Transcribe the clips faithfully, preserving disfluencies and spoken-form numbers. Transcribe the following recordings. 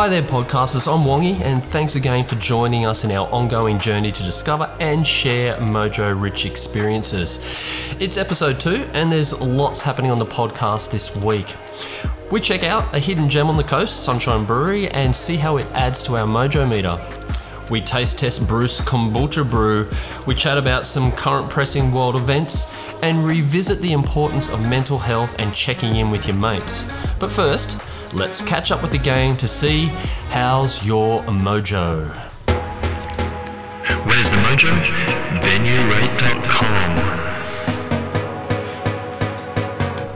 Hi there, podcasters. I'm Wongy, and thanks again for joining us in our ongoing journey to discover and share mojo-rich experiences. It's episode two, and there's lots happening on the podcast this week. We check out a hidden gem on the coast, Sunshine Brewery, and see how it adds to our mojo meter. We taste test Brutto's Kombucha Brew. We chat about some current pressing world events and revisit the importance of mental health and checking in with your mates. But first, let's catch up with the gang to see how's your mojo. Where's the mojo? Venue Rate dot com.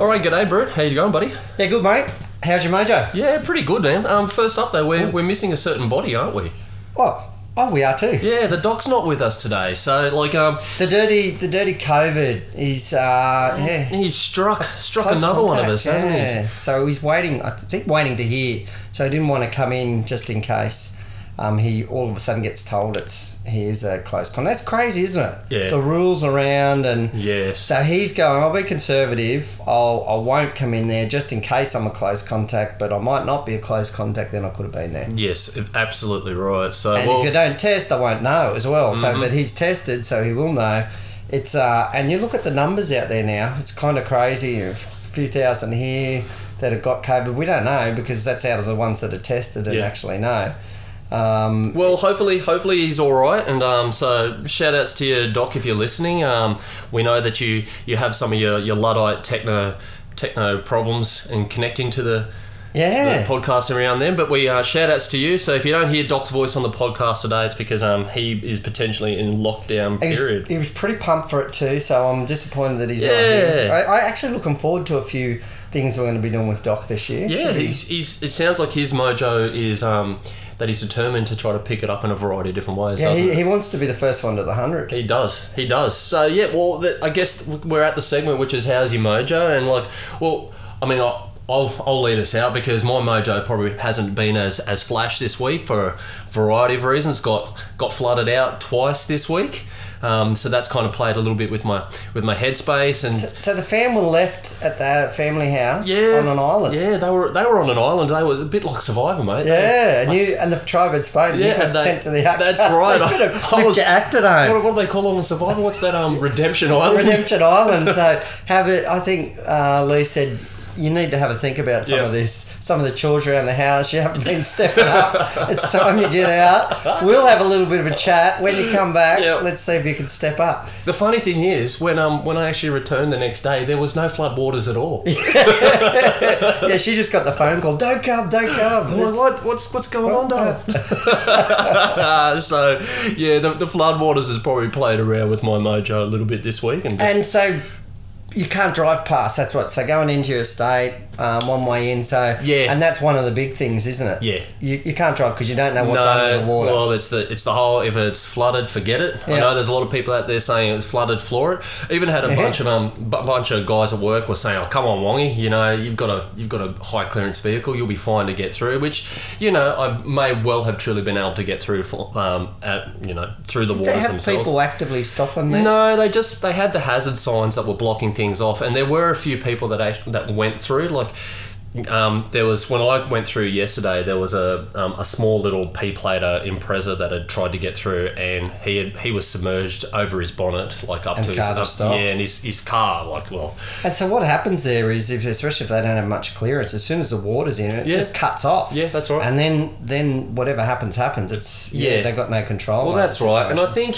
All right, g'day, Brute. How you going, buddy? Yeah, good, mate. How's your mojo? Yeah, pretty good, man. Um, first up, though, we're, we're missing a certain body, aren't we? Oh, oh, we are too. Yeah, the Doc's not with us today, so like um. The dirty, the dirty COVID is uh. Yeah. He's struck, struck Close another contact, one of us, yeah. hasn't he? So he's waiting. I think waiting to hear. So he didn't want to come in just in case. Um, he all of a sudden gets told it's he is a close contact. That's crazy, isn't it? Yeah. The rules around and yes. So he's going, I'll be conservative. I'll I won't come in there just in case I'm a close contact, but I might not be a close contact. Then I could have been there. Yes, absolutely right. So and well, if you don't test, I won't know as well. Mm-hmm. So but he's tested, so he will know. It's uh and you look at the numbers out there now. It's kind of crazy. A few thousand here that have got COVID. We don't know because that's out of the ones that are tested and yeah. actually know. Um, well, hopefully, hopefully he's all right, and um, so shout outs to your Doc if you're listening. Um, we know that you, you have some of your, your Luddite techno techno problems in connecting to the, yeah. to the podcast around them. But we uh, shout outs to you. So if you don't hear Doc's voice on the podcast today, it's because um, he is potentially in lockdown period. He was, he was pretty pumped for it too, so I'm disappointed that he's yeah. not here. I, I actually looking forward to a few things we're going to be doing with Doc this year. Yeah, he's, he's, it sounds like his mojo is. Um, that he's determined to try to pick it up in a variety of different ways. Yeah, he, he wants to be the first one to the one hundred. He does. He does. So, yeah, well, the, I guess we're at the segment, which is how's your mojo? And, like, well, I mean, I, I'll I'll lead us out because my mojo probably hasn't been as, as flash this week for a variety of reasons. Got got flooded out twice this week. Um, so that's kind of played a little bit with my with my headspace and so, so the family left at the family house yeah, on an island. Yeah, they were they were on an island. They was a bit like Survivor, mate. Yeah, they, and you and the tribe had spoken. Yeah, you got they, sent to the act. That's right. So you I, I was acted home. What, what do they call it on Survivor? What's that? Um, Redemption Island. Redemption Island. So have it. I think uh, Lee said. You need to have a think about some yep. of this, some of the chores around the house. You haven't been stepping up. It's time you get out. We'll have a little bit of a chat when you come back. Yep. Let's see if you can step up. The funny thing is, when um when I actually returned the next day, there was no flood waters at all. Yeah, she just got the phone call. Don't come, don't come. Well, what what's what's going on, Dave? So yeah, the the flood waters has probably played around with my mojo a little bit this week, and just... and so. You can't drive past, that's what. So going into your estate, um, one way in, so... Yeah. And that's one of the big things, isn't it? Yeah. You you can't drive because you don't know what's no, under the water. Well, it's the it's the whole, if it's flooded, forget it. Yeah. I know there's a lot of people out there saying it's flooded, floor it. I even had a yeah. bunch of um b- bunch of guys at work were saying, oh, come on, Wongy, you know, you've got a you've got a high clearance vehicle, you'll be fine to get through, which, you know, I may well have truly been able to get through, for, um, at, you know, through the Did waters they have themselves. People actively stopping there? No, they just, they had the hazard signs that were blocking things. Things off, and there were a few people that actually, that went through. Like um, there was when I went through yesterday, there was a um, a small little P-plater Impreza that had tried to get through, and he had, he was submerged over his bonnet, like up and to car his up, yeah, and his his car, like well. And so what happens there is, if especially if they don't have much clearance, as soon as the water's in it, yeah. just cuts off. Yeah, that's right. And then then whatever happens happens. It's yeah, yeah. they've got no control. Well, that's right. And I think,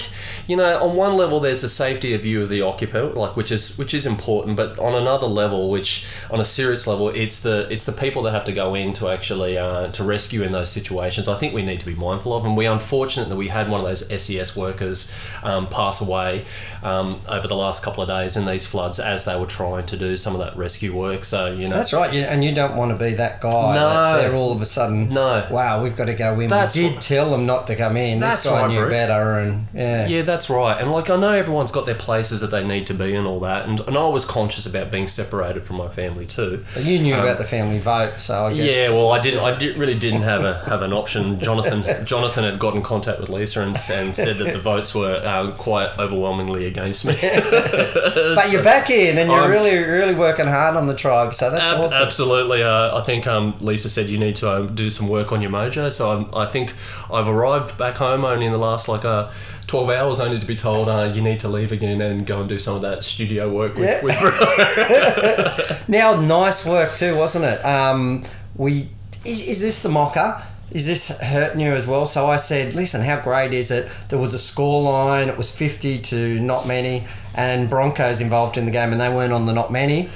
you know, on one level there's the safety of you of the occupant, like which is which is important, but on another level, which on a serious level, it's the it's the people that have to go in to actually uh, to rescue in those situations. I think we need to be mindful of, and we're unfortunate that we had one of those S E S workers um, pass away um, over the last couple of days in these floods as they were trying to do some of that rescue work. So you know that's right, you, and you don't want to be that guy. No, that they're all of a sudden. No, wow, we've got to go in. That's we did what, tell them not to come in. This guy right, knew Bruce. Better, and yeah, yeah, that's right. And like I know everyone's got their places that they need to be and all that, and and I was conscious about being separated from my family too. But you knew um, about the family. family vote, so I guess. Yeah, well, I did. I did, really didn't have a have an option. Jonathan Jonathan had got in contact with Lisa and, and said that the votes were um, quite overwhelmingly against me. But you're back in, and you're I'm, really really working hard on the tribe, so that's ab- awesome. Absolutely. Uh, I think um, Lisa said you need to um, do some work on your mojo. So I'm, I think I've arrived back home only in the last like a. Uh, twelve hours only to be told uh, you need to leave again and go and do some of that studio work with, yeah. with Bruno. Now, nice work too, wasn't it? Um, we is, is this the mocker? Is this hurting you as well? So I said, listen, how great is it? There was a score line. It was fifty to not many, and Broncos involved in the game, and they weren't on the not many.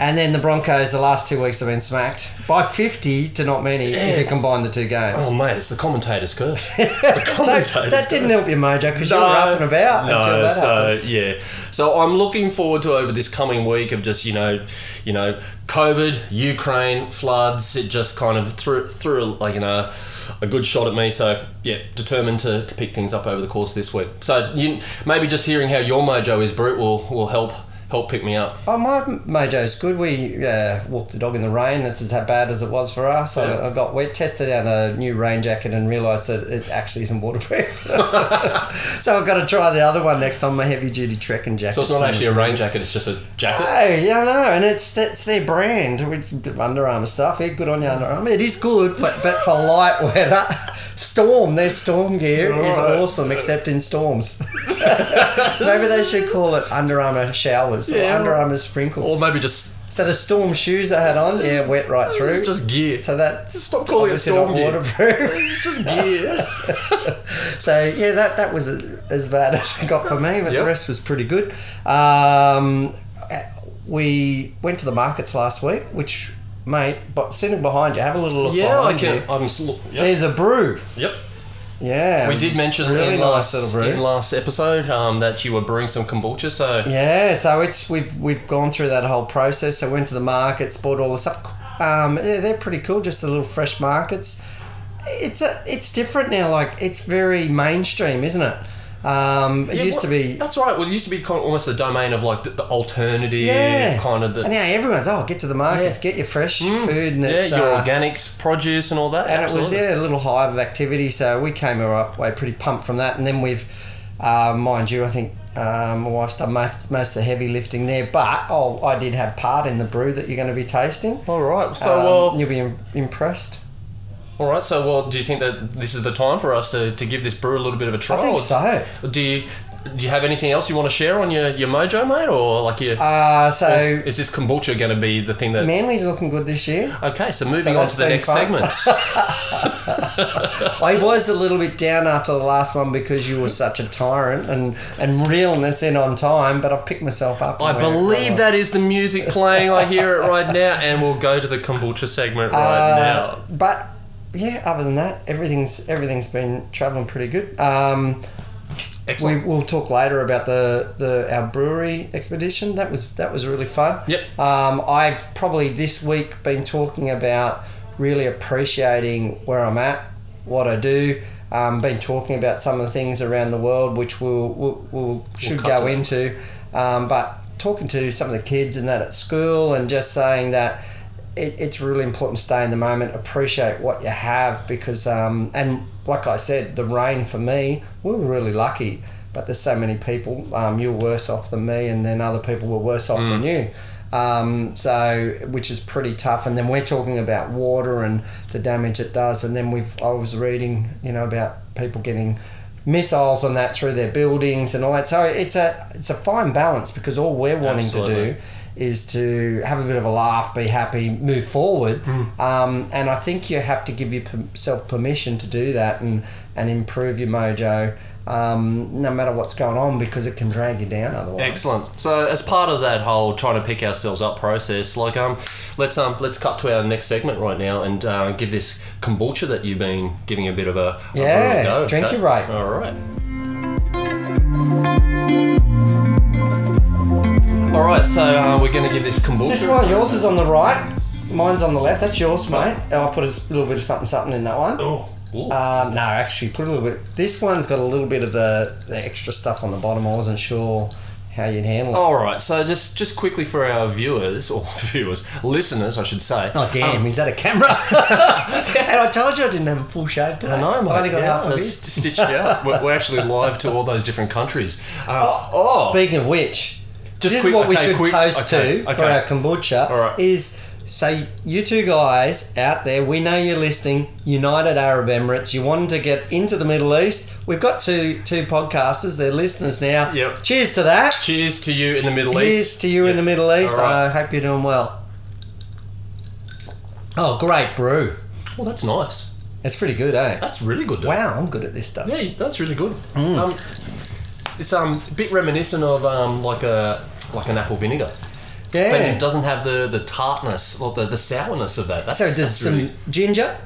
And then the Broncos, the last two weeks have been smacked by fifty to not many yeah. if you combine the two games. Oh, mate, it's the commentator's curse. The commentator's so that curse. Didn't help your mojo because no, you were up and about no, until that so, happened. Yeah. So I'm looking forward to over this coming week of just, you know, you know, COVID, Ukraine, floods. It just kind of threw, threw like, you know, a good shot at me. So, yeah, determined to, to pick things up over the course of this week. So you, maybe just hearing how your mojo is, Brute, will, will help. Help pick me up. Oh, my mojo's good. We uh, walked the dog in the rain. That's as bad as it was for us. Yeah. I, I got wet, tested out a new rain jacket and realised that it actually isn't waterproof. So I've got to try the other one next time, my heavy-duty trekking jacket. So it's not so actually a rain jacket, it's just a jacket? Oh, yeah, no, and it's that's their brand. It's Under Armour stuff. Yeah, good on your Under Armour. It is good, but, but for light weather... Storm, their storm gear right. is awesome, except in storms. Maybe they should call it Under Armour showers yeah, or Under Armour sprinkles. Or maybe just... So the storm shoes I had on, yeah, wet right through. It's just gear. So that's... Stop calling it storm gear. Waterproof. It's just gear. So, yeah, that, that was as bad as it got for me, but yep. the rest was pretty good. Um, we went to the markets last week, which... Mate, but sitting behind you, have a little look yeah, behind I can, you. I'm still, yep. There's a brew. Yep. Yeah. We did mention really in, nice last, brew. in last episode um, that you were brewing some kombucha, so... Yeah, so it's we've we've gone through that whole process. I went to the markets, bought all the stuff. Um, yeah, they're pretty cool, just the little fresh markets. It's a, it's different now, like, it's very mainstream, isn't it? Um, it yeah, used well, to be... That's right. Well, it used to be kind of almost the domain of like the, the alternative yeah. kind of... The, and now everyone's, oh, get to the markets, yeah. get your fresh mm. food and yeah, it's... Yeah, your uh, organics, produce and all that. And Absolutely. It was, yeah, a little hive of activity. So we came away pretty pumped from that. And then we've, uh, mind you, I think um, my wife's done most, most of the heavy lifting there. But oh, I did have part in the brew that you're going to be tasting. All right. So, um, well... You'll be im- impressed. All right, so well, do you think that this is the time for us to, to give this brew a little bit of a try? I think so. Do you do you have anything else you want to share on your, your mojo, mate, or like your? Uh, so or is this kombucha going to be the thing that? Manly's looking good this year. Okay, so moving so on to the next segment. I was a little bit down after the last one because you were such a tyrant and, and realness in on time, but I've picked myself up. I believe that is the music playing. I hear it right now, and we'll go to the kombucha segment right uh, now. But. Yeah, other than that, everything's everything's been travelling pretty good. Um, Excellent. We, we'll talk later about the, the our brewery expedition. That was that was really fun. Yep. Um, I've probably this week been talking about really appreciating where I'm at, what I do. Um, been talking about some of the things around the world which we'll, we'll, we'll should we'll go into. Um, but talking to some of the kids and that at school and just saying that. It, it's really important to stay in the moment, appreciate what you have because, um, and like I said, the rain for me, we were really lucky, but there's so many people, um, you're worse off than me and then other people were worse off mm. than you. Um, so, which is pretty tough. And then we're talking about water and the damage it does. And then we've, I was reading, you know, about people getting missiles on that through their buildings and all that. So it's a, it's a fine balance because all we're wanting Absolutely. To do is to have a bit of a laugh, be happy, move forward. Mm. Um, and I think you have to give yourself permission to do that and, and improve your mojo um, no matter what's going on because it can drag you down otherwise. Excellent. So as part of that whole trying to pick ourselves up process, like um, let's um let's cut to our next segment right now and uh, give this kombucha that you've been giving a bit of a, a yeah, go. Drink okay. your right. All right. All right, so uh, we're going to give this kombucha. This one, yours is on the right, mine's on the left. That's yours, mate. I put a little bit of something, something in that one. Oh, um, no, actually, put a little bit. This one's got a little bit of the, the extra stuff on the bottom. I wasn't sure how you'd handle it. All right, so just, just quickly for our viewers, or viewers, listeners, I should say. Oh, damn, um, is that a camera? And I told you I didn't have a full shave today. I know, mate. I only got yeah, half of it. Stitched out. We're, we're actually live to all those different countries. Um, oh, oh, speaking of which, just this quick, is what okay, we should quick, toast okay, to okay. for our kombucha, all right. is... So you two guys out there, we know you're listening, United Arab Emirates, you wanted to get into the Middle East. We've got two two podcasters, they're listeners now. Yep. Cheers to that. Cheers to you in the Middle Cheers East. Cheers to you yep. in the Middle East. Right. I hope you're doing well. Oh, great brew. Well, that's nice. That's pretty good, eh? That's really good, though. Wow, I'm good at this stuff. Yeah, that's really good. Mm. Um, it's um, a bit reminiscent of um, like a like an apple vinegar. Yeah. But it doesn't have the, the tartness or the, the sourness of that. That's, so there's some really... ginger.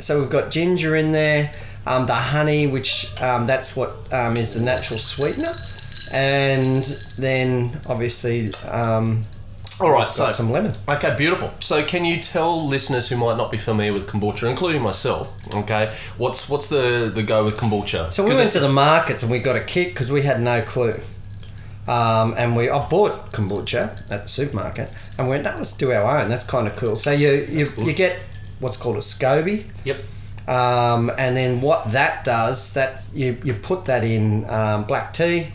So we've got ginger in there, um, the honey, which um, that's what um, is the natural sweetener. And then obviously um, All right, so, some lemon. Okay, beautiful. So can you tell listeners who might not be familiar with kombucha, including myself, okay, what's what's the, the go with kombucha? So we went it, to the markets and we got a kick because we had no clue. Um, and we, I bought kombucha at the supermarket, and we went, no, let's do our own. That's kind of cool. So you you, you get what's called a SCOBY. Yep. Um, and then what that does, that you you put that in um, black tea,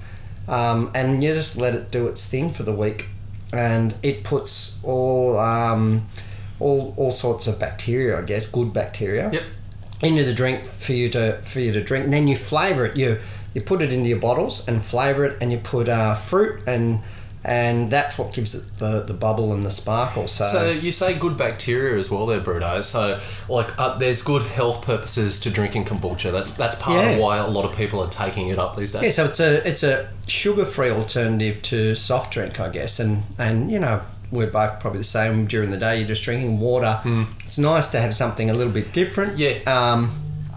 um, and you just let it do its thing for the week, and it puts all um, all all sorts of bacteria, I guess, good bacteria. Yep. Into the drink for you to for you to drink, and then you flavour it. You. You put it into your bottles and flavour it, and you put uh, fruit, and and that's what gives it the, the bubble and the sparkle. So. so you say good bacteria as well there, Brutto. So like uh, there's good health purposes to drinking kombucha. That's that's part yeah. of why a lot of people are taking it up these days. Yeah, so it's a it's a sugar-free alternative to soft drink, I guess, and and you know. We're both probably the same during the day. You're just drinking water. Mm. It's nice to have something a little bit different. Yeah. Um,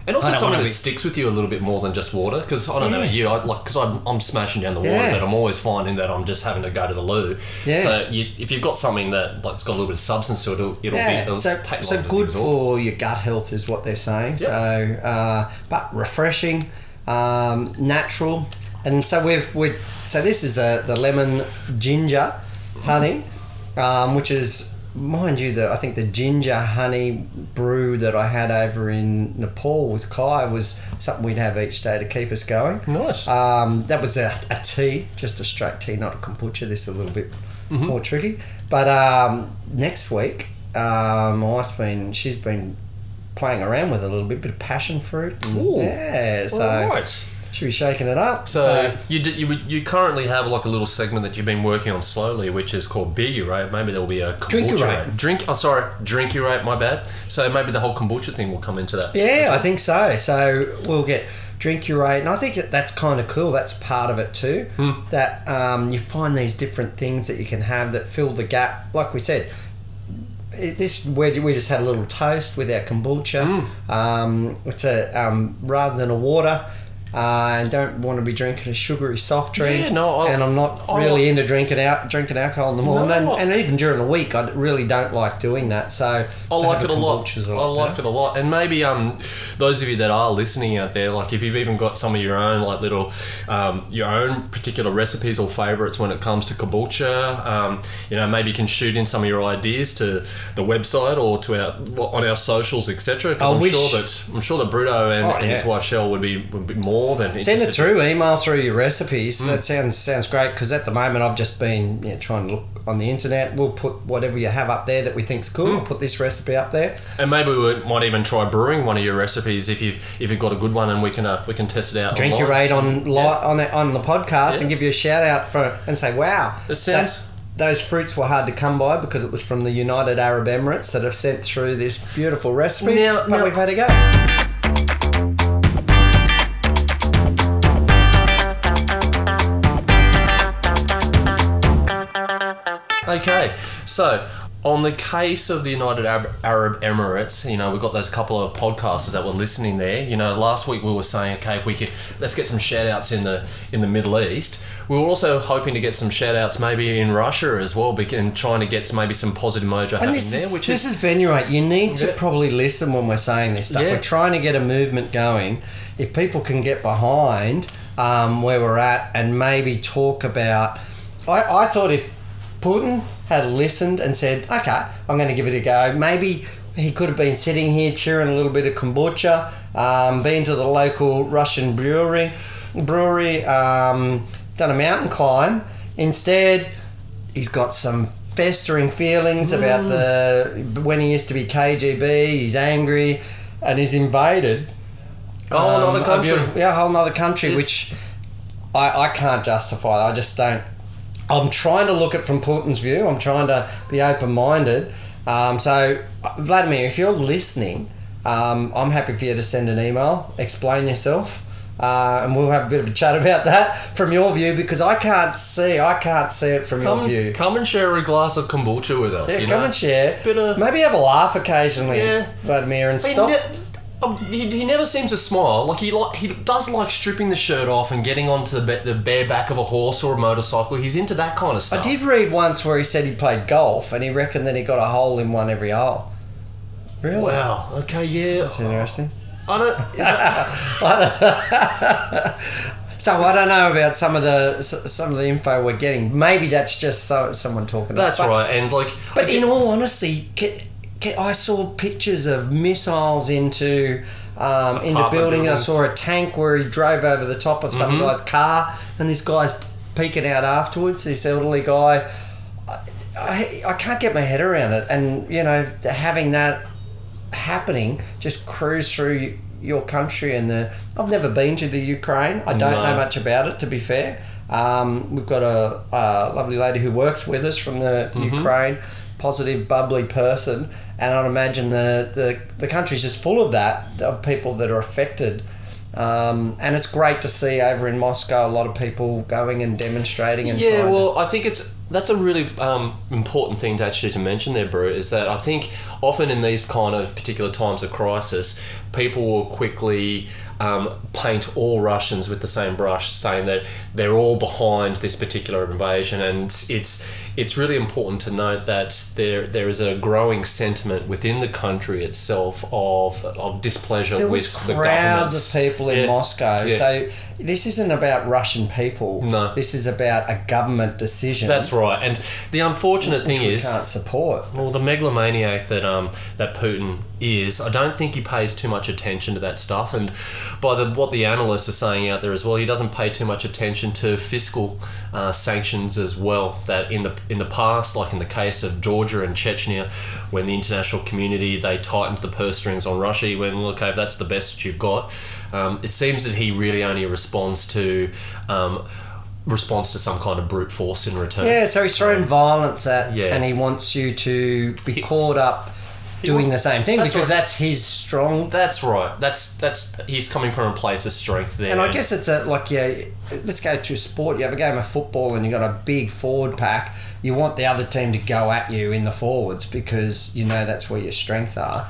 and also something that be... sticks with you a little bit more than just water. Because I don't yeah. know you, I, like, because I'm, I'm smashing down the water, yeah. but I'm always finding that I'm just having to go to the loo. Yeah. So you, if you've got something that's like, got a little bit of substance to it, it'll, it'll yeah. be it'll so, take so good for your gut health is what they're saying. Yep. So, uh, but refreshing, um, natural, and so we've we so this is the the lemon ginger honey. Mm. Um, which is, mind you, the, I think the ginger honey brew that I had over in Nepal with Kai was something we'd have each day to keep us going. Nice. Um, that was a, a tea, just a straight tea, not a kombucha. This is a little bit mm-hmm. more tricky. But um, next week, um, my wife's been, she's been playing around with a little bit, bit of passion fruit. Ooh. Yeah, so. All right. Should be shaking it up. So, so. You, do, you you currently have like a little segment that you've been working on slowly, which is called Bigurate. Maybe there'll be a kombucha. Drink, oh sorry, Drinkyrate, my bad. So maybe the whole kombucha thing will come into that. Yeah, well. I think so. So we'll get Drinkyrate, and I think that that's kind of cool. That's part of it too, mm. that um, you find these different things that you can have that fill the gap. Like we said, this where we just had a little toast with our kombucha. Mm. Um, it's a um, rather than a water. Uh, and don't want to be drinking a sugary soft drink. Yeah, no, I, and I'm not really I, into drinking out drinking alcohol in the morning, no, and, and even during the week, I really don't like doing that. So I like it a lot. I like it a lot, and maybe um, those of you that are listening out there, like if you've even got some of your own like little um, your own particular recipes or favourites when it comes to kombucha, um, you know, maybe you can shoot in some of your ideas to the website or to our on our socials, et cetera. Because I'm wish, sure that I'm sure that Brutto and, oh, and yeah. his wife Shell would be would be more. Than send it through, email through your recipes. Mm. That sounds sounds great because at the moment I've just been yeah, trying to look on the internet. We'll put whatever you have up there that we think's cool. Mm. We'll put this recipe up there, and maybe we might even try brewing one of your recipes if you've if you've got a good one, and we can uh, we can test it out. Drink your aid on li- yeah. on on the podcast yeah. and give you a shout out for it and say, wow, it sounds. Those fruits were hard to come by because it was from the United Arab Emirates that have sent through this beautiful recipe. Now, but now, we've had a go. Okay, so on the case of the United Arab Emirates, you know, we've got those couple of podcasters that were listening there. You know, last week we were saying, okay, if we could, let's get some shout-outs in the in the Middle East. We were also hoping to get some shout-outs maybe in Russia as well, and trying to get maybe some positive mojo and happening this there. Which is, this is VenueRate. You need to yeah. probably listen when we're saying this stuff. Yeah. We're trying to get a movement going. If people can get behind um, where we're at and maybe talk about... I, I thought if Putin had listened and said, okay, I'm going to give it a go, maybe he could have been sitting here cheering a little bit of kombucha, um, been to the local Russian brewery, brewery, um, done a mountain climb. Instead, he's got some festering feelings mm. about the when he used to be K G B, he's angry, and he's invaded a whole um, other country. A yeah, a whole other country, it's... which I, I can't justify. I just don't. I'm trying to look at from Putin's view. I'm trying to be open-minded. Um, so, Vladimir, if you're listening, um, I'm happy for you to send an email, explain yourself, uh, and we'll have a bit of a chat about that from your view, because I can't see, I can't see it from come, your view. Come and share a glass of kombucha with us. Yeah, you come know? and share. Bit of, maybe have a laugh occasionally, yeah. Vladimir, and I mean, stop. Ne- He, he never seems to smile. Like he like, he does like stripping the shirt off and getting onto the, the bare back of a horse or a motorcycle. He's into that kind of stuff. I did read once where he said he played golf and he reckoned that he got a hole in one every hole. Really? Wow. Okay. Yeah. That's interesting. I don't. That... I don't. So I don't know about some of the some of the info we're getting. Maybe that's just so, someone talking. That's about That's right. And like, but get... in all honesty. Can, I saw pictures of missiles into um, into buildings. I saw a tank where he drove over the top of some mm-hmm. guy's car, and this guy's peeking out afterwards. This elderly guy, I, I, I can't get my head around it. And you know, having that happening, just cruise through your country and the. I've never been to the Ukraine. I don't no. know much about it, to be fair. Um, we've got a, a lovely lady who works with us from the mm-hmm. Ukraine. Positive, bubbly person, and I'd imagine the, the, the country's just full of that, of people that are affected. Um, and it's great to see over in Moscow a lot of people going and demonstrating. And yeah, well, to- I think it's that's a really um, important thing to actually to mention there, Brew, is that I think often in these kind of particular times of crisis, people will quickly... Um, paint all Russians with the same brush, saying that they're all behind this particular invasion, and it's it's really important to note that there there is a growing sentiment within the country itself of of displeasure there with the government. There was crowds of people in yeah. Moscow, yeah. so this isn't about Russian people. No, this is about a government decision. That's right, and the unfortunate thing we is can't support. Well, the megalomaniac that um that Putin is, I don't think he pays too much attention to that stuff, and by the what the analysts are saying out there as well, he doesn't pay too much attention to fiscal uh, sanctions as well. That in the in the past, like in the case of Georgia and Chechnya, when the international community they tightened the purse strings on Russia, he went, well, okay, if that's the best you've got. Um, it seems that he really only responds to um, responds to some kind of brute force in return. Yeah, so he's throwing um, violence at, yeah. and he wants you to be caught up. Doing the same thing that's because right. that's his strong. That's right. That's that's he's coming from a place of strength there. And I guess it's a, like yeah. Let's go to sport. You have a game of football and you got a big forward pack. You want the other team to go at you in the forwards because you know that's where your strengths are.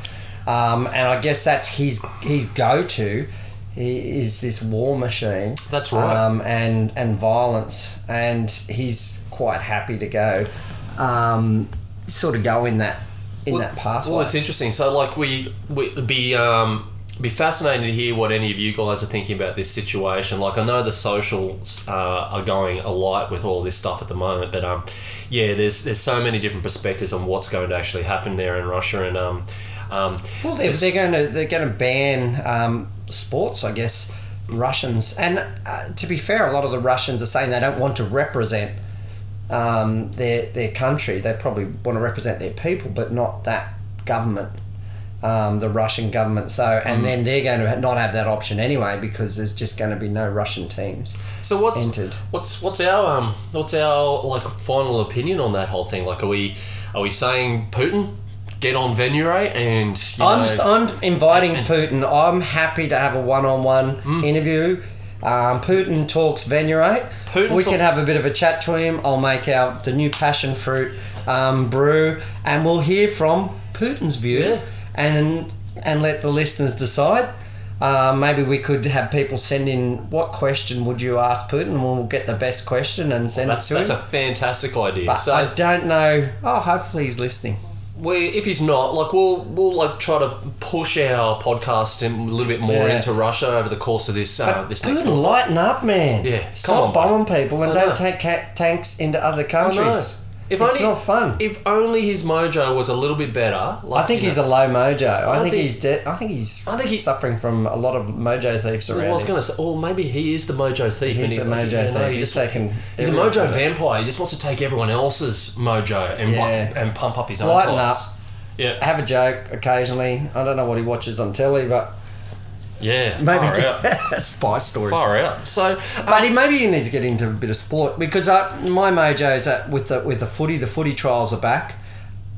Um, and I guess that's his his go to. Is this war machine? That's right. Um, and and violence, and he's quite happy to go, um, sort of go in that. In well, that pathway. Well, it's interesting. So, like, we would be um, be fascinated to hear what any of you guys are thinking about this situation. Like, I know the socials uh, are going alight with all this stuff at the moment, but um, yeah, there's there's so many different perspectives on what's going to actually happen there in Russia, and um, um well, they're, they're going to they're going to ban um, sports, I guess, Russians, and uh, to be fair, a lot of the Russians are saying they don't want to represent. Um, their their country. They probably want to represent their people, but not that government, um, the Russian government. So, and mm. then they're going to not have that option anyway because there's just going to be no Russian teams. So what? Entered. What's what's our um what's our like final opinion on that whole thing? Like, are we are we saying Putin get on VenueRate and? You I'm know, just, I'm inviting and, Putin. I'm happy to have a one on one interview. Um, Putin talks VenueRate. Putin we talk- can have a bit of a chat to him. I'll make out the new passion fruit um, brew, and we'll hear from Putin's view, yeah. and and let the listeners decide. Um, maybe we could have people send in what question would you ask Putin? We'll get the best question and send well, it to that's him. That's a fantastic idea. But so- I don't know. Oh, hopefully he's listening. we if he's not, like, we'll we'll like try to push our podcast in a little bit more yeah. into Russia over the course of this uh, this next one. Lighten up, man. Yeah, stop bombing people and don't take ca- tanks into other countries. If it's only, not fun. If only his mojo was a little bit better. Like, I think you know, he's a low mojo. I, I think, think he's. De- I think he's. I think he's suffering from a lot of mojo thieves around. Well, I was going to say, or maybe he is the mojo thief. He's the mojo thief. Know, he's, just taking he's a mojo vampire. He just wants to take everyone else's mojo and yeah. bu- and pump up his own. Lighten up. Yeah. Have a joke occasionally. I don't know what he watches on telly, but. Yeah, maybe far spy stories. Far out. So, um, but he, maybe he needs to get into a bit of sport because I, my mojo is that with the with the footy, the footy trials are back.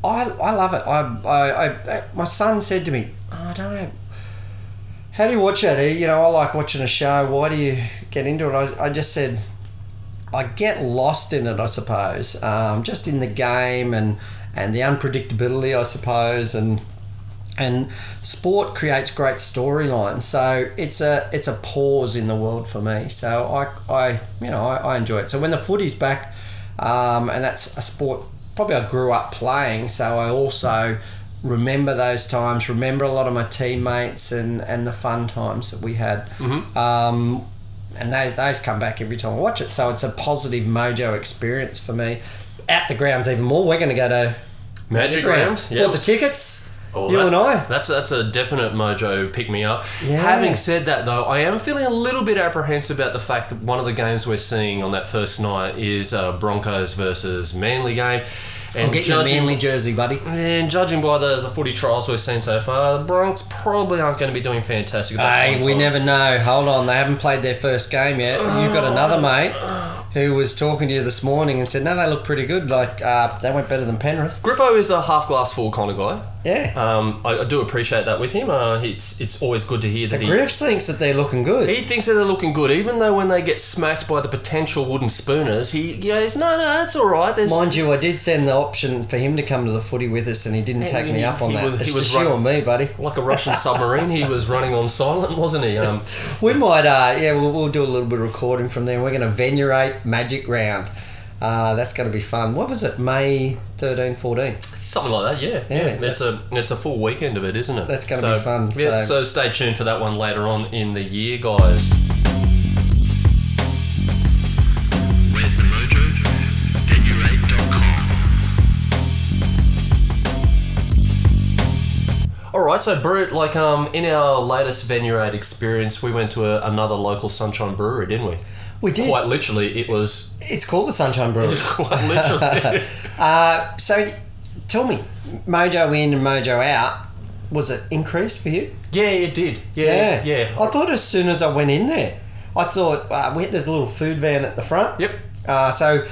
I I love it. I I, I my son said to me, oh, I don't know, how do you watch that? You know, I like watching a show. Why do you get into it? I I just said, I get lost in it, I suppose. Um, just in the game and and the unpredictability, I suppose, and. And sport creates great storylines, so it's a it's a pause in the world for me. So I, I you know I, I enjoy it. So when the footy's back, um, and that's a sport probably I grew up playing. So I also remember those times, remember a lot of my teammates and, and the fun times that we had. Mm-hmm. Um, and those those come back every time I watch it. So it's a positive mojo experience for me. At the grounds even more. We're going to go to Magic Round. Yep. Bought the tickets. Oh, you that, and I. That's that's a definite mojo pick me up. Yeah. Having said that, though, I am feeling a little bit apprehensive about the fact that one of the games we're seeing on that first night is a Broncos versus Manly game. And I'll get judging, you a Manly jersey, buddy. And judging by the, the footy trials we've seen so far, the Bronx probably aren't going to be doing fantastic. Hey, we never know. Hold on, they haven't played their first game yet. Uh, You've got another mate who was talking to you this morning and said, no, they look pretty good. Like, uh, they went better than Penrith. Griffo is a half glass full kind of guy. Yeah. Um, I, I do appreciate that with him. Uh, it's it's always good to hear that he... Griff thinks that they're looking good. He thinks that they're looking good, even though when they get smacked by the potential wooden spooners, he goes, no, no, that's all right. There's... Mind you, I did send the option for him to come to the footy with us and he didn't yeah, take he, me up on that. Was, it's just run- you or me, buddy. Like a Russian submarine, he was running on silent, wasn't he? Um, we might, uh, yeah, we'll, we'll do a little bit of recording from there. We're going to VenueRate Magic Round. Uh, that's going to be fun. What was it, May thirteenth, fourteenth? Something like that, yeah. yeah, yeah. It's a it's a full weekend of it, isn't it? That's going to so, be fun. So. Yeah, so stay tuned for that one later on in the year, guys. Where's the mojo? VenueRate dot com. All right, so Brute, like um, in our latest VenueRate experience, we went to a, another local Sunshine Brewery, didn't we? We did. Quite literally, it was... It's called the Sunshine Brewery. It's quite literally. uh, so, tell me, mojo in and mojo out, was it increased for you? Yeah, it did. Yeah, yeah. yeah. I thought as soon as I went in there, I thought, uh, we had this little food van at the front. Yep. Uh, so,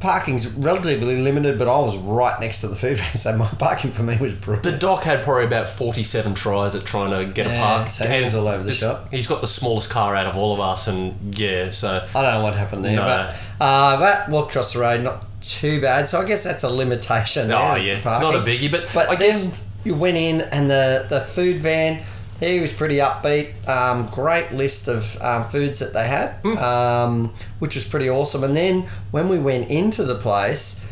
parking's relatively limited, but I was right next to the food van, so my parking for me was brilliant. The Doc had probably about forty-seven tries at trying to get yeah, a park. So he was all over the shop. He's got the smallest car out of all of us, and yeah, so... I don't know what happened there, no. but, uh, but walked across the road, not too bad, so I guess that's a limitation there. Oh, yeah, the not a biggie, but, but I guess... you went in, and the, the food van, he was pretty upbeat. Um, great list of um, foods that they had, mm. um, which was pretty awesome. And then when we went into the place,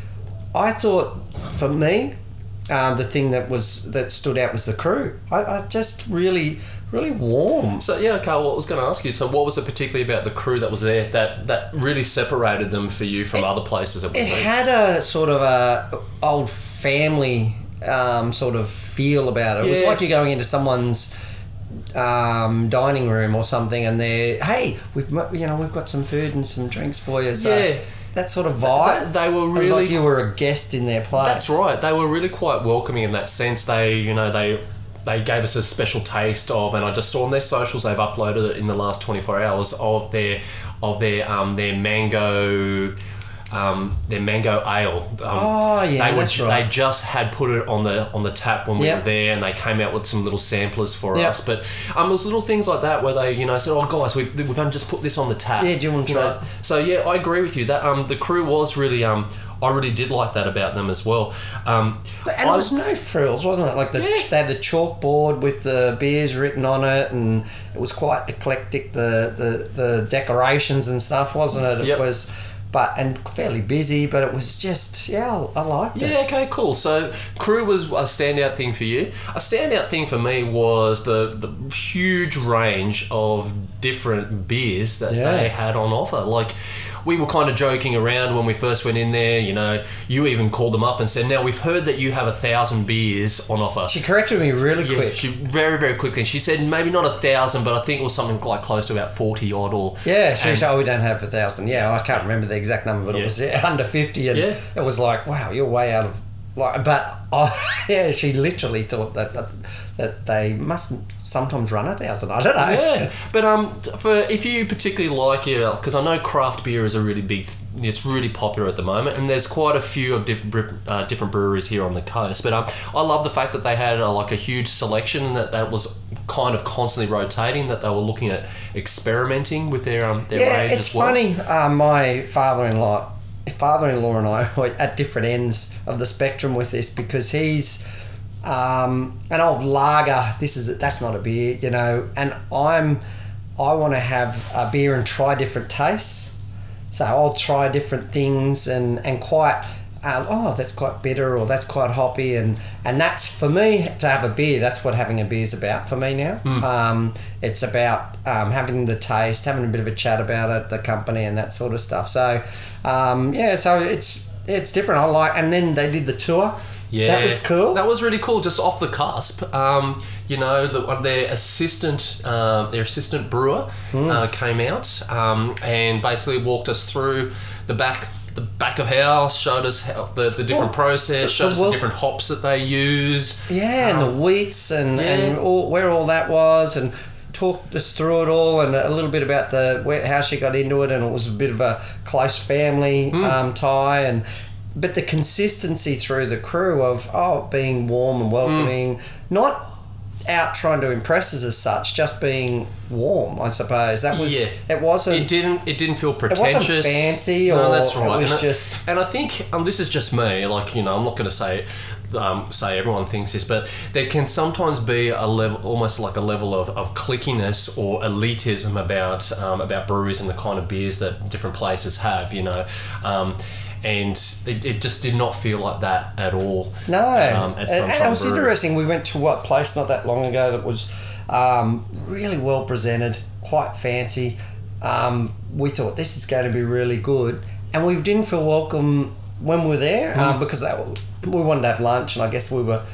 I thought, for me, um, the thing that was that stood out was the crew. I, I just really, really warm. So, yeah, okay, well, I was going to ask you, so what was it particularly about the crew that was there that, that really separated them for you from it, other places? That it there? Had a sort of a old family um, sort of feel about it. Yeah. It was like you're going into someone's... Um, dining room or something, and they're hey, we've you know we've got some food and some drinks for you. So yeah. that sort of vibe. They, they were really it was like you were a guest in their place. That's right. They were really quite welcoming in that sense. They you know they they gave us a special taste of, and I just saw on their socials they've uploaded it in the last twenty-four hours of their of their um their mango. Um, their mango ale. Um, oh yeah, they that's would, right. They just had put it on the on the tap when we yep. were there, and they came out with some little samplers for yep. us. But um, it was little things like that where they, you know, said, "Oh guys, we've we've only just put this on the tap." Yeah, do you want to try? Know? So yeah, I agree with you. That um, the crew was really um, I really did like that about them as well. Um, and I, it was no frills, wasn't it? Like the, yeah. they had the chalkboard with the beers written on it, and it was quite eclectic. The the, the decorations and stuff, wasn't it? It yep. was. but and fairly busy, but it was just, yeah, I liked it. Yeah, okay, cool. So crew was a standout thing for you. A standout thing for me was the, the huge range of different beers that yeah. they had on offer. Like, we were kind of joking around when we first went in there, you know, you even called them up and said, now, we've heard that you have a thousand beers on offer. She corrected me really yeah, quick. She very, very quickly. She said maybe not a thousand, but I think it was something like close to about forty odd or... Yeah, she and, was, oh, we don't have a thousand. Yeah, I can't remember the exact number, but yeah. it was under fifty and yeah. it was like, wow, you're way out of... Like, but I, yeah, she literally thought that, that that they must sometimes run a thousand. I don't know. Yeah, but um, for if you particularly like it, because I know craft beer is a really big, it's really popular at the moment, and there's quite a few of different uh, different breweries here on the coast. But um, I love the fact that they had a, like a huge selection, and that that was kind of constantly rotating. That they were looking at experimenting with their um their yeah, range as well. Yeah, it's funny. Uh, my father-in-law. father-in-law and I are at different ends of the spectrum with this, because he's um, an old lager. This is that's not a beer, you know. And I'm I want to have a beer and try different tastes, so I'll try different things and and quite um, oh that's quite bitter or that's quite hoppy and and that's for me to have a beer. That's what having a beer is about for me now. Mm. Um, it's about um, having the taste, having a bit of a chat about it, the company, and that sort of stuff. So. Um, yeah, so it's it's different. I like, and then they did the tour. Yeah, that was cool. That was really cool. Just off the cusp, um, you know, the, their assistant, uh, their assistant brewer, mm. uh, came out um, and basically walked us through the back, the back of house, showed us how, the the different oh, process, the, showed the us world. the different hops that they use. Yeah, um, and the wheats and yeah. and all, where all that was and. Talked us through it all and a little bit about the where, how she got into it, and it was a bit of a close family mm. um, tie, and but the consistency through the crew of oh being warm and welcoming, mm. not out trying to impress us as such, just being warm. I suppose that was yeah. it wasn't it didn't it didn't feel pretentious, it wasn't fancy or no, that's right. It was and just I, and I think um, this is just me. Like you know, I'm not going to say. Um, say everyone thinks this, but there can sometimes be a level, almost like a level of, of cliquiness or elitism about um, about breweries and the kind of beers that different places have, you know, um, and it, it just did not feel like that at all. No, um, at and, and it was brewery. Interesting. We went to what place not that long ago that was um, really well presented, quite fancy. Um, we thought this is going to be really good, and we didn't feel welcome when we were there mm. um, because they were. We wanted to have lunch, and I guess we were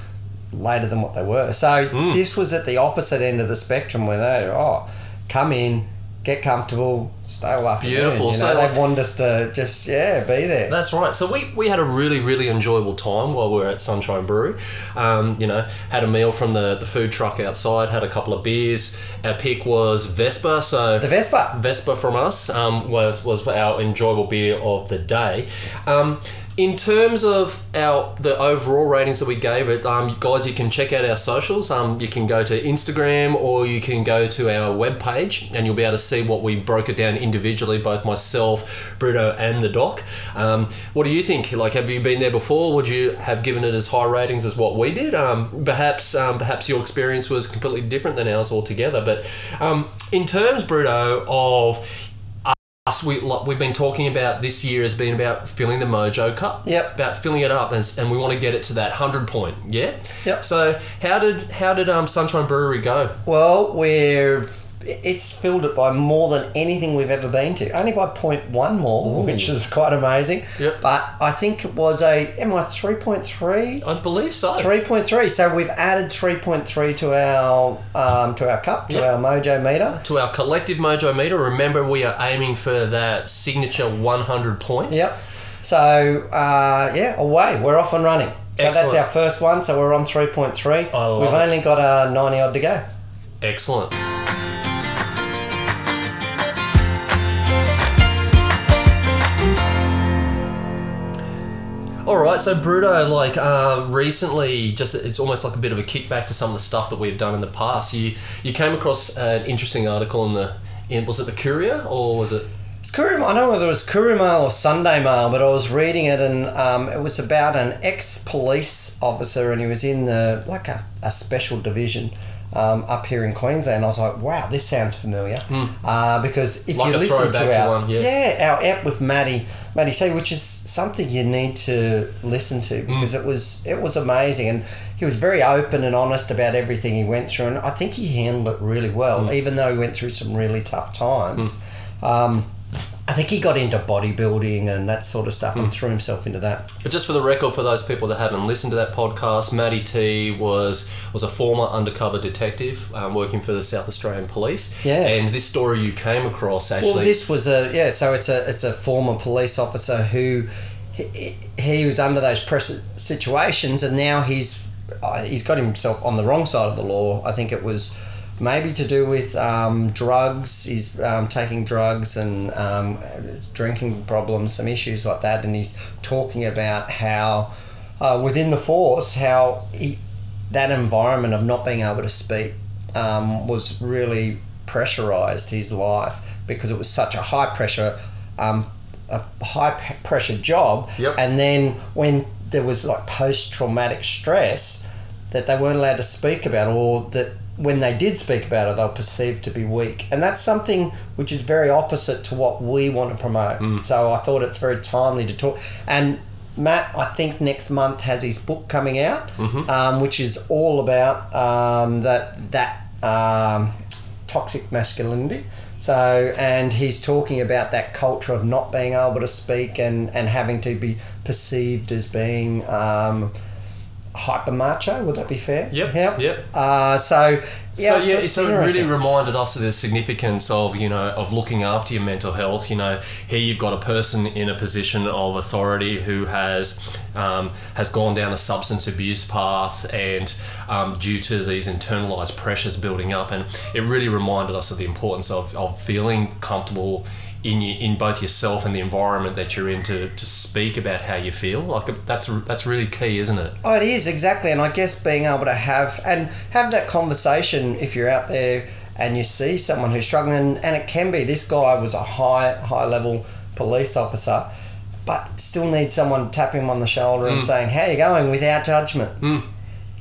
later than what they were. So mm. this was at the opposite end of the spectrum where they, oh, come in, get comfortable, stay all afternoon. Beautiful. You know, so they like, wanted us to just, yeah, be there. That's right. So we, we had a really, really enjoyable time while we were at Sunshine Brewery. Um, you know, had a meal from the, the food truck outside, had a couple of beers. Our pick was Vespa. So the Vespa. Vespa from us um, was, was our enjoyable beer of the day. Um In terms of our the overall ratings that we gave it, um, guys, you can check out our socials. Um, you can go to Instagram or you can go to our webpage and you'll be able to see what we broke it down individually, both myself, Brutto and the Doc. Um, what do you think? Like, have you been there before? Would you have given it as high ratings as what we did? Um, perhaps um, perhaps your experience was completely different than ours altogether. But um, in terms, Brutto, of... We, like, we've been talking about this year has been about filling the Mojo Cup. Yep. About filling it up, and, and we want to get it to that hundred point. Yeah. Yep. So how did how did um, Sunshine Brewery go? Well, we're it's filled it by more than anything we've ever been to. Only by point one more, Ooh. which is quite amazing. Yep. But I think it was a am I three point three? I believe so. Three point three. So we've added three point three to our um, to our cup, to yep. our Mojo meter, to our collective Mojo meter. Remember, we are aiming for that signature one hundred points. Yep. So uh, yeah, away we're off and running. So Excellent. That's our first one. So we're on three point three. We've it. only got a ninety odd to go. Excellent. All right, so Brutto, like uh, recently, just it's almost like a bit of a kickback to some of the stuff that we've done in the past. You you came across an interesting article in the in, was it the Courier or was it? It's Courier. I don't know whether it was Courier Mail or Sunday Mail, but I was reading it, and um, it was about an ex-police officer, and he was in the like a, a special division. Um, up here in Queensland, I was like, "Wow, this sounds familiar." Mm. Uh, because if like you listen to our, to one, yeah. yeah, our ep with Matty, Matty T, which is something you need to listen to, because mm. it was it was amazing, and he was very open and honest about everything he went through, and I think he handled it really well, mm. even though he went through some really tough times. Mm. Um, I think he got into bodybuilding and that sort of stuff mm. and threw himself into that. But just for the record, for those people that haven't listened to that podcast, Matty T was was a former undercover detective um, working for the South Australian Police. Yeah. And this story you came across actually. Well, this was a yeah. So it's a it's a former police officer who he, he was under those press situations, and now he's uh, he's got himself on the wrong side of the law. I think it was. Maybe to do with um, drugs, he's um, taking drugs and um, drinking problems, some issues like that. And he's talking about how uh, within the force, how he, that environment of not being able to speak um, was really pressurised his life, because it was such a high pressure, um, a high pressure job. Yep. And then when there was like post-traumatic stress that they weren't allowed to speak about, or that when they did speak about it, they were perceived to be weak. And that's something which is very opposite to what we want to promote. Mm. So I thought it's very timely to talk. And Matt, I think next month, has his book coming out, mm-hmm. um, which is all about um, that that um, toxic masculinity. So, and he's talking about that culture of not being able to speak and, and having to be perceived as being... Um, hyper macho, would that be fair? Yep, yep. yep. Uh, so, yeah, so, yeah so it really reminded us of the significance of, you know, of looking after your mental health. You know, here you've got a person in a position of authority who has um, has gone down a substance abuse path, and um, due to these internalised pressures building up, and it really reminded us of the importance of, of feeling comfortable in your, in both yourself and the environment that you're in, to, to speak about how you feel. Like that's that's really key, isn't it? Oh, it is, exactly. And I guess being able to have and have that conversation if you're out there and you see someone who's struggling, and, and it can be, this guy was a high high level police officer, but still needs someone tapping him on the shoulder mm. and saying, "How are you going?" without judgment, mm.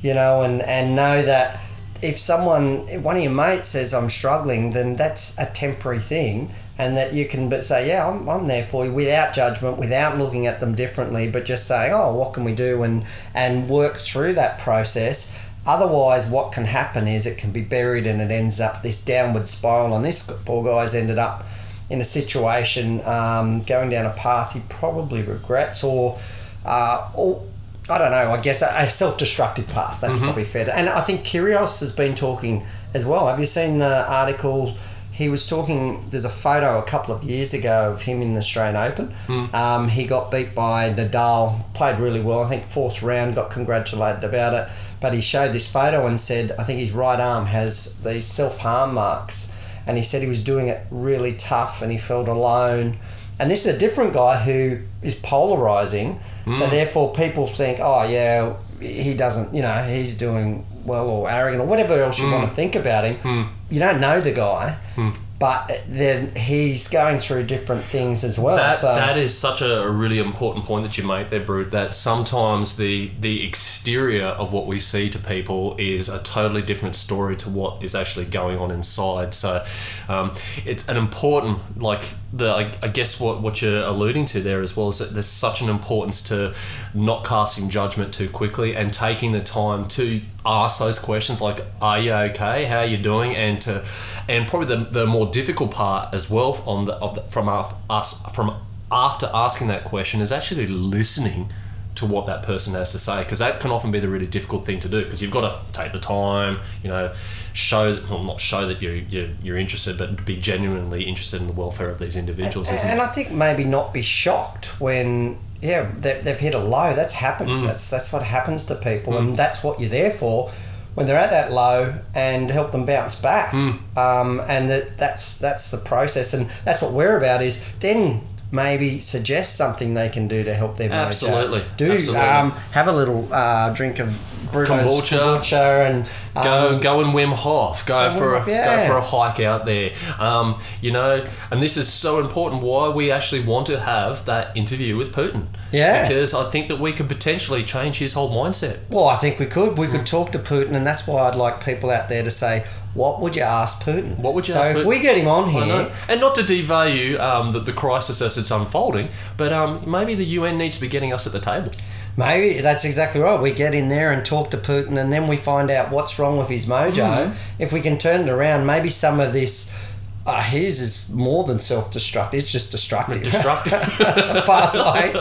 you know, and, and know that if someone, one of your mates says, "I'm struggling," then that's a temporary thing. And that you can say, yeah, I'm, I'm there for you, without judgment, without looking at them differently, but just saying, oh, what can we do, and, and work through that process. Otherwise, what can happen is it can be buried, and it ends up this downward spiral. And this poor guy's ended up in a situation um, going down a path he probably regrets, or, uh, or I don't know, I guess a, a self-destructive path. That's mm-hmm. probably fair. To, and I think Kyrgios has been talking as well. Have you seen the article... He was talking, there's a photo a couple of years ago of him in the Australian Open. Mm. Um, he got beat by Nadal, played really well, I think fourth round, got congratulated about it. But he showed this photo and said, I think his right arm has these self-harm marks. And he said he was doing it really tough and he felt alone. And this is a different guy who is polarising. Mm. So therefore people think, oh yeah, he doesn't, you know, he's doing well, or arrogant, or whatever else you mm. want to think about him. Mm. You don't know the guy, mm. but then he's going through different things as well. That, so. that is such a really important point that you make there, Brute, that sometimes the the exterior of what we see to people is a totally different story to what is actually going on inside. So um, it's an important, like, the I, I guess what, what you're alluding to there as well is that there's such an importance to not casting judgment too quickly and taking the time to ask those questions like, are you okay? How are you doing? And to, and probably the, the more difficult part as well on the, of the, from our, us from after asking that question is actually listening to what that person has to say, because that can often be the really difficult thing to do, because you've got to take the time, you know, show, well, not show that you're, you're, you're interested, but be genuinely interested in the welfare of these individuals. And, isn't and it? I think maybe not be shocked when... Yeah, they've hit a low. That's happens. Mm. That's that's what happens to people, mm. and that's what you're there for, when they're at that low, and help them bounce back. Mm. Um, and that that's that's the process, and that's what we're about. Is then maybe suggest something they can do to help their mojo. Absolutely. Do Absolutely. Um, have a little uh, drink of Brutto's kombucha. kombucha and um, go go and Wim Hof. Go for a yeah. go for a hike out there. Um, you know, and this is so important. Why we actually want to have that interview with Putin. Yeah. Because I think that we could potentially change his whole mindset. Well, I think we could. We could talk to Putin, and that's why I'd like people out there to say, what would you ask Putin? What would you so ask Putin? So if we get him on here... And not to devalue um, the, the crisis as it's unfolding, but um, maybe the U N needs to be getting us at the table. Maybe, that's exactly right. We get in there and talk to Putin, and then we find out what's wrong with his mojo. Mm-hmm. If we can turn it around, maybe some of this... Uh, his is more than self-destruct. It's just destructive. Destructive. Pathway.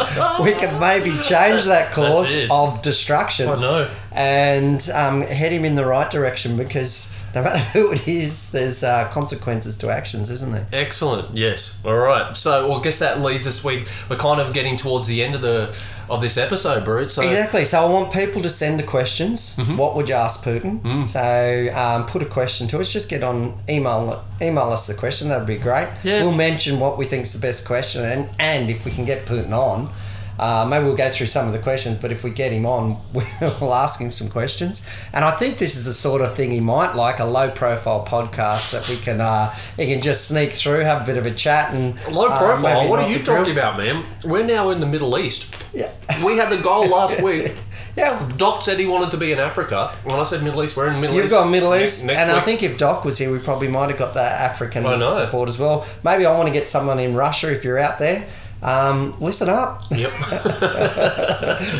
We can maybe change that course of destruction. I know. And um, head him in the right direction, because no matter who it is, there's uh, consequences to actions, isn't there? Excellent. Yes. All right. So, well, I guess that leads us. We we're kind of getting towards the end of the of this episode, Brute. So. Exactly. So I want people to send the questions. Mm-hmm. What would you ask Putin? Mm. So um, put a question to us. Just get on email email us the question. That'd be great. Yeah. We'll mention what we think's the best question, and and if we can get Putin on. Uh, maybe we'll go through some of the questions, but if we get him on, we'll ask him some questions. And I think this is the sort of thing he might like, a low-profile podcast that we can uh, he can just sneak through, have a bit of a chat. And low-profile? Uh, what are you talking about, man? We're now in the Middle East. Yeah. We had the goal last week. Yeah. Doc said he wanted to be in Africa. When I said Middle East, we're in the Middle You've East. You've got Middle East. Ne- and week. I think if Doc was here, we probably might have got that African support as well. Maybe I want to get someone in Russia if you're out there. Um, listen up. Yep.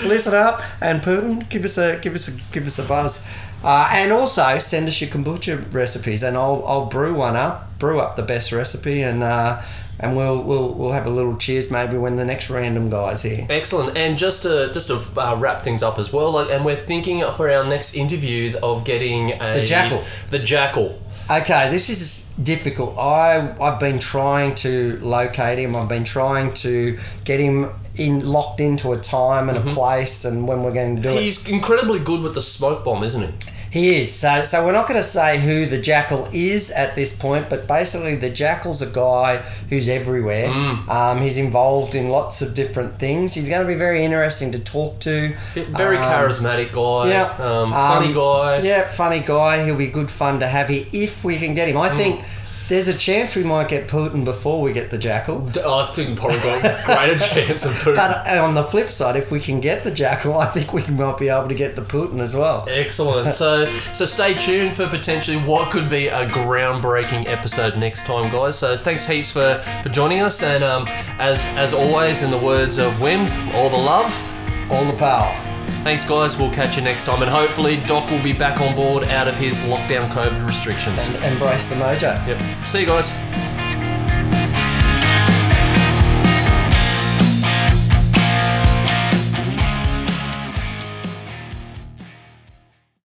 Listen up, and Putin, give us a give us a give us a buzz, uh, and also send us your kombucha recipes, and I'll I'll brew one up, brew up the best recipe, and uh, and we'll we'll we'll have a little cheers maybe when the next random guy's here. Excellent. And just to just to uh, wrap things up as well, like, and we're thinking for our next interview of getting a the jackal, the jackal. Okay, this is difficult. I, I've been trying to locate him. I've been trying to get him in locked into a time and mm-hmm. a place and when we're going to do He's it. He's incredibly good with the smoke bomb, isn't he? He is. So, so we're not going to say who the jackal is at this point, but basically the jackal's a guy who's everywhere. Mm. Um, he's involved in lots of different things. He's going to be very interesting to talk to. Very um, charismatic guy. Yeah. Um, funny um, guy. Yeah, funny guy. He'll be good fun to have here if we can get him. I mm. think... There's a chance we might get Putin before we get the jackal. I think probably got a greater chance of Putin. But on the flip side, if we can get the jackal, I think we might be able to get the Putin as well. Excellent. So so stay tuned for potentially what could be a groundbreaking episode next time, guys. So thanks heaps for, for joining us. And um, as, as always, in the words of Wim, all the love, all the power. Thanks, guys. We'll catch you next time. And hopefully Doc will be back on board out of his lockdown COVID restrictions. And embrace the mojo. Yep. See you guys.